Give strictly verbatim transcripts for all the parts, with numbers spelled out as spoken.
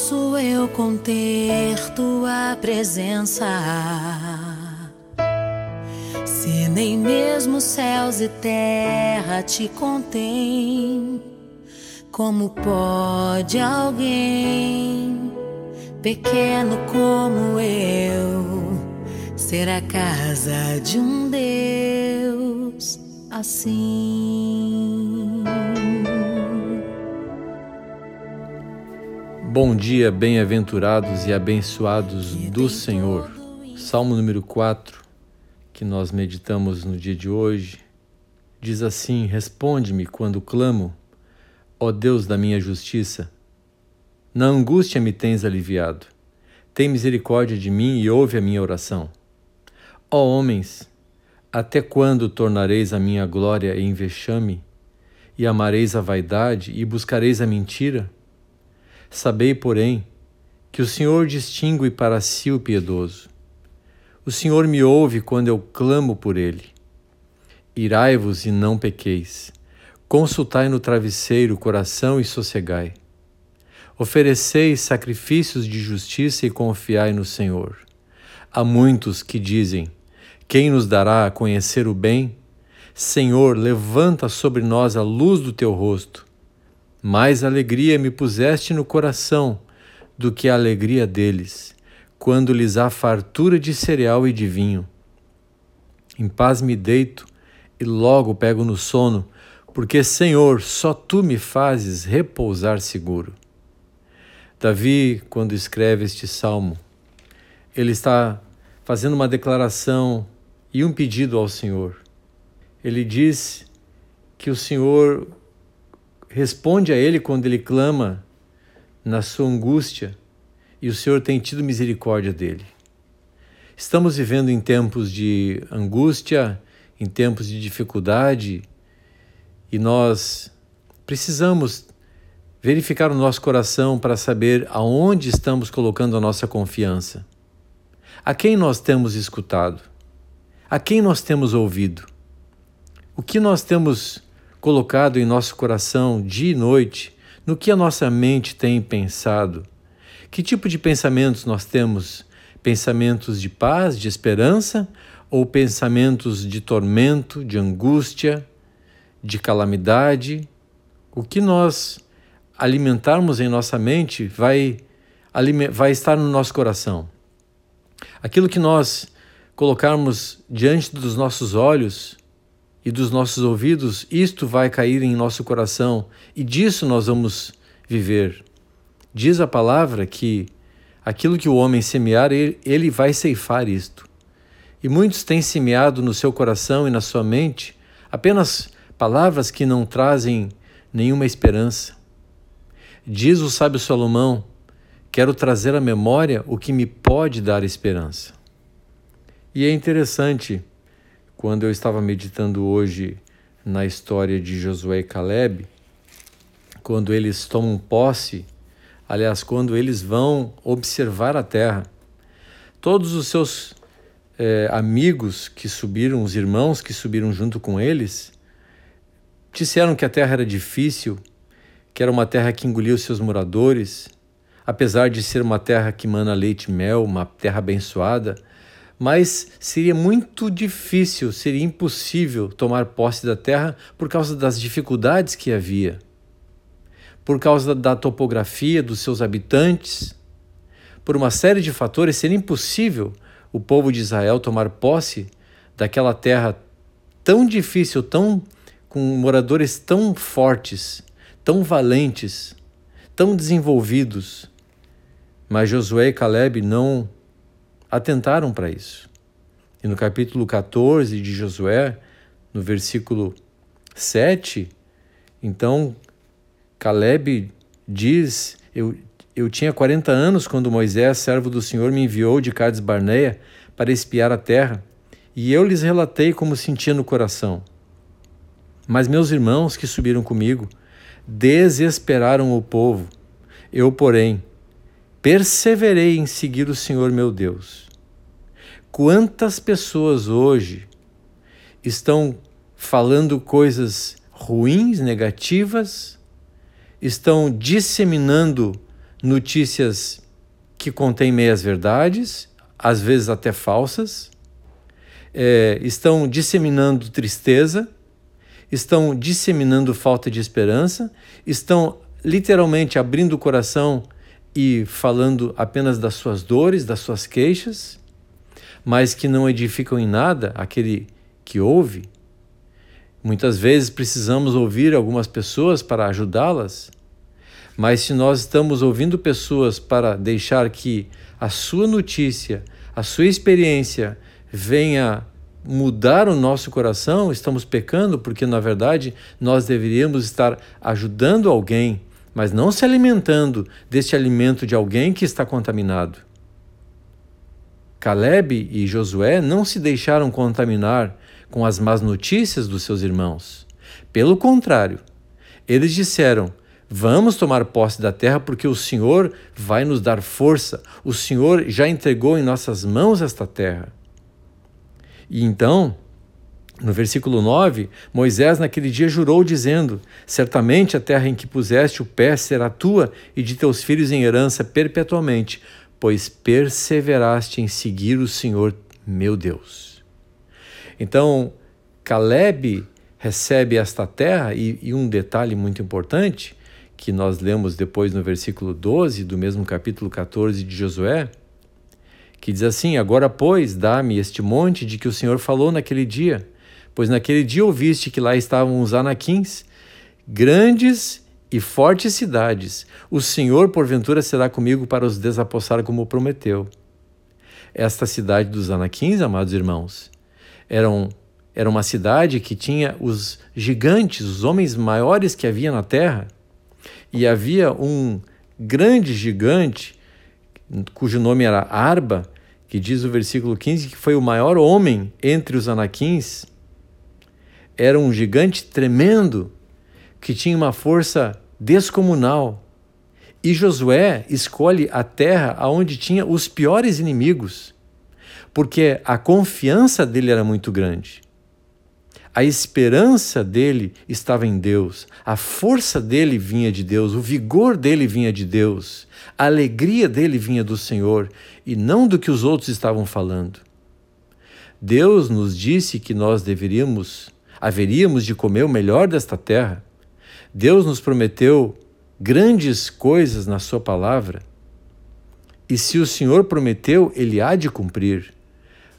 posso eu conter tua presença? Se nem mesmo céus e terra te contêm, como pode alguém pequeno como eu ser a casa de um Deus assim? Bom dia, bem-aventurados e abençoados do Senhor. Salmo número quatro, que nós meditamos no dia de hoje, diz assim: responde-me quando clamo, ó Deus da minha justiça. Na angústia me tens aliviado. Tem misericórdia de mim e ouve a minha oração. Ó homens, até quando tornareis a minha glória em vexame, e amareis a vaidade e buscareis a mentira? Sabei, porém, que o Senhor distingue para si o piedoso. O Senhor me ouve quando eu clamo por ele. Irai-vos e não pequeis. Consultai no travesseiro o coração e sossegai. Ofereceis sacrifícios de justiça e confiai no Senhor. Há muitos que dizem: quem nos dará a conhecer o bem? Senhor, levanta sobre nós a luz do teu rosto. Mais alegria me puseste no coração do que a alegria deles, quando lhes há fartura de cereal e de vinho. Em paz me deito e logo pego no sono, porque, Senhor, só Tu me fazes repousar seguro. Davi, quando escreve este salmo, ele está fazendo uma declaração e um pedido ao Senhor. Ele diz que o Senhor responde a ele quando ele clama na sua angústia, e o Senhor tem tido misericórdia dele. Estamos vivendo em tempos de angústia, em tempos de dificuldade, e nós precisamos verificar o nosso coração para saber aonde estamos colocando a nossa confiança. A quem nós temos escutado? A quem nós temos ouvido? O que nós temos colocado em nosso coração dia e noite, no que a nossa mente tem pensado? Que tipo de pensamentos nós temos? Pensamentos de paz, de esperança, ou pensamentos de tormento, de angústia, de calamidade? O que nós alimentarmos em nossa mente vai, vai estar no nosso coração. Aquilo que nós colocarmos diante dos nossos olhos e dos nossos ouvidos, isto vai cair em nosso coração, e disso nós vamos viver. Diz a palavra que aquilo que o homem semear, ele, ele vai ceifar isto. E muitos têm semeado no seu coração e na sua mente apenas palavras que não trazem nenhuma esperança. Diz o sábio Salomão: quero trazer à memória o que me pode dar esperança. E é interessante, quando eu estava meditando hoje na história de Josué e Calebe, quando eles tomam posse, aliás, quando eles vão observar a terra, todos os seus eh, amigos que subiram, os irmãos que subiram junto com eles, disseram que a terra era difícil, que era uma terra que engoliu seus moradores, apesar de ser uma terra que mana leite e mel, uma terra abençoada, mas seria muito difícil, seria impossível tomar posse da terra por causa das dificuldades que havia, por causa da topografia dos seus habitantes. Por uma série de fatores, seria impossível o povo de Israel tomar posse daquela terra tão difícil, tão, com moradores tão fortes, tão valentes, tão desenvolvidos. Mas Josué e Calebe não atentaram para isso. E no capítulo catorze de Josué, no versículo sete, então Calebe diz: eu, eu tinha quarenta anos quando Moisés, servo do Senhor, me enviou de Cades Barneia para espiar a terra, e eu lhes relatei como sentia no coração. Mas meus irmãos que subiram comigo desesperaram o povo. Eu, porém, perseverei em seguir o Senhor meu Deus. Quantas pessoas hoje estão falando coisas ruins, negativas, estão disseminando notícias que contêm meias verdades, às vezes até falsas, é, estão disseminando tristeza, estão disseminando falta de esperança, estão literalmente abrindo o coração e falando apenas das suas dores, das suas queixas, mas que não edificam em nada aquele que ouve. Muitas vezes precisamos ouvir algumas pessoas para ajudá-las, mas se nós estamos ouvindo pessoas para deixar que a sua notícia, a sua experiência venha mudar o nosso coração, estamos pecando, porque na verdade nós deveríamos estar ajudando alguém, mas não se alimentando deste alimento de alguém que está contaminado. Calebe e Josué não se deixaram contaminar com as más notícias dos seus irmãos. Pelo contrário, eles disseram: vamos tomar posse da terra, porque o Senhor vai nos dar força, o Senhor já entregou em nossas mãos esta terra. E então, no versículo nove, Moisés naquele dia jurou dizendo: certamente a terra em que puseste o pé será tua e de teus filhos em herança perpetuamente, pois perseveraste em seguir o Senhor meu Deus. Então, Calebe recebe esta terra e, e um detalhe muito importante que nós lemos depois no versículo doze do mesmo capítulo catorze de Josué, que diz assim: agora, pois, dá-me este monte de que o Senhor falou naquele dia, pois naquele dia ouviste que lá estavam os anaquins, grandes e fortes cidades. O Senhor, porventura, será comigo para os desapossar como prometeu. Esta cidade dos anaquins, amados irmãos, eram, era uma cidade que tinha os gigantes, os homens maiores que havia na terra, e havia um grande gigante, cujo nome era Arba, que diz o versículo quinze que foi o maior homem entre os anaquins. Era um gigante tremendo que tinha uma força descomunal. E Josué escolhe a terra onde tinha os piores inimigos, porque a confiança dele era muito grande. A esperança dele estava em Deus, a força dele vinha de Deus, o vigor dele vinha de Deus, a alegria dele vinha do Senhor e não do que os outros estavam falando. Deus nos disse que nós deveríamos, haveríamos de comer o melhor desta terra. Deus nos prometeu grandes coisas na sua palavra. E se o Senhor prometeu, ele há de cumprir.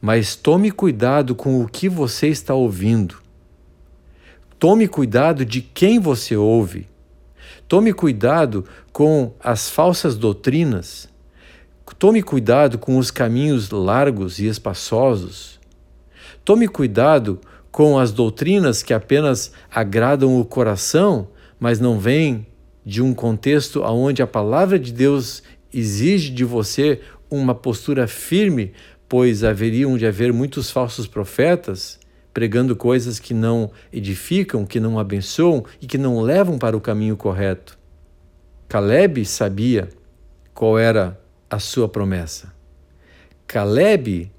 Mas tome cuidado com o que você está ouvindo. Tome cuidado de quem você ouve. Tome cuidado com as falsas doutrinas. Tome cuidado com os caminhos largos e espaçosos. Tome cuidado com as doutrinas que apenas agradam o coração, mas não vêm de um contexto onde a palavra de Deus exige de você uma postura firme, pois haveriam de haver muitos falsos profetas pregando coisas que não edificam, que não abençoam e que não levam para o caminho correto. Calebe sabia qual era a sua promessa. Calebe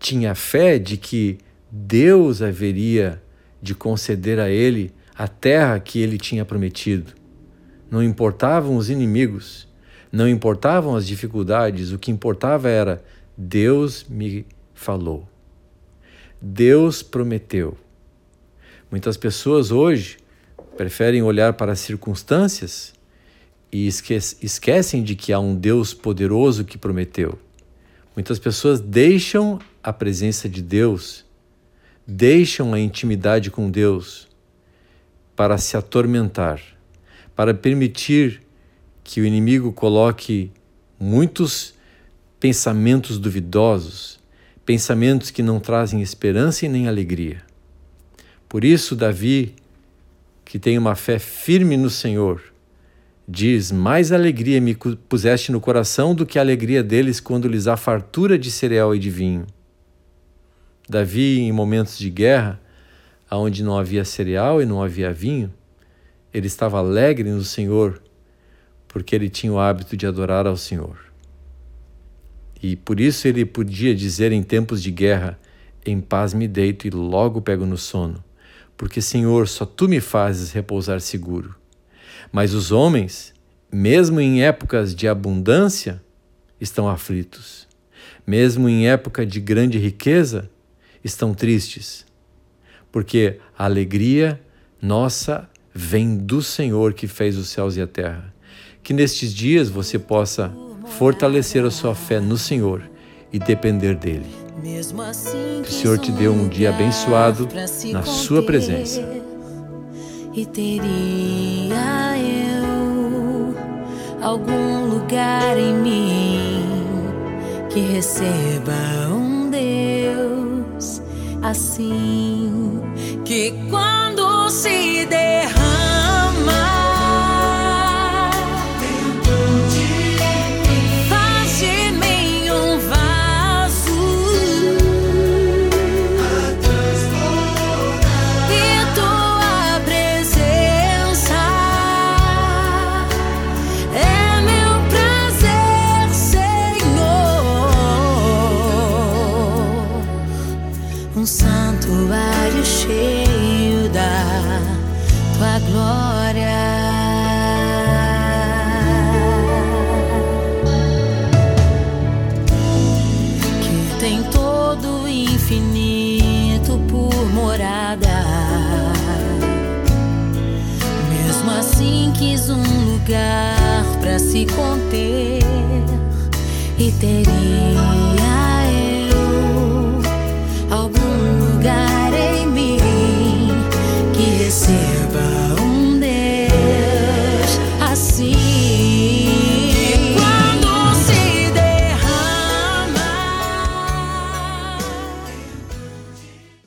tinha fé de que Deus haveria de conceder a ele a terra que ele tinha prometido. Não importavam os inimigos, não importavam as dificuldades, o que importava era: Deus me falou. Deus prometeu. Muitas pessoas hoje preferem olhar para as circunstâncias e esquecem de que há um Deus poderoso que prometeu. Muitas pessoas deixam a presença de Deus, deixam a intimidade com Deus para se atormentar, para permitir que o inimigo coloque muitos pensamentos duvidosos, pensamentos que não trazem esperança e nem alegria. Por isso, Davi, que tem uma fé firme no Senhor, diz: mais alegria me puseste no coração do que a alegria deles quando lhes há fartura de cereal e de vinho. Davi, em momentos de guerra, onde não havia cereal e não havia vinho, ele estava alegre no Senhor, porque ele tinha o hábito de adorar ao Senhor. E por isso ele podia dizer em tempos de guerra: em paz me deito e logo pego no sono, porque, Senhor, só Tu me fazes repousar seguro. Mas os homens mesmo em épocas de abundância, estão aflitos. Mesmo em época de grande riqueza, estão tristes. Porque a alegria nossa vem do Senhor que fez os céus e a terra. Que nestes dias você possa fortalecer a sua fé no Senhor e depender dele. Que o Senhor te dê um dia abençoado na sua presença. E teria eu algum lugar em mim que receba um Deus assim, que quando se derrama cheio da tua glória. Que tem todo o infinito por morada, mesmo assim quis um lugar pra se conter e teria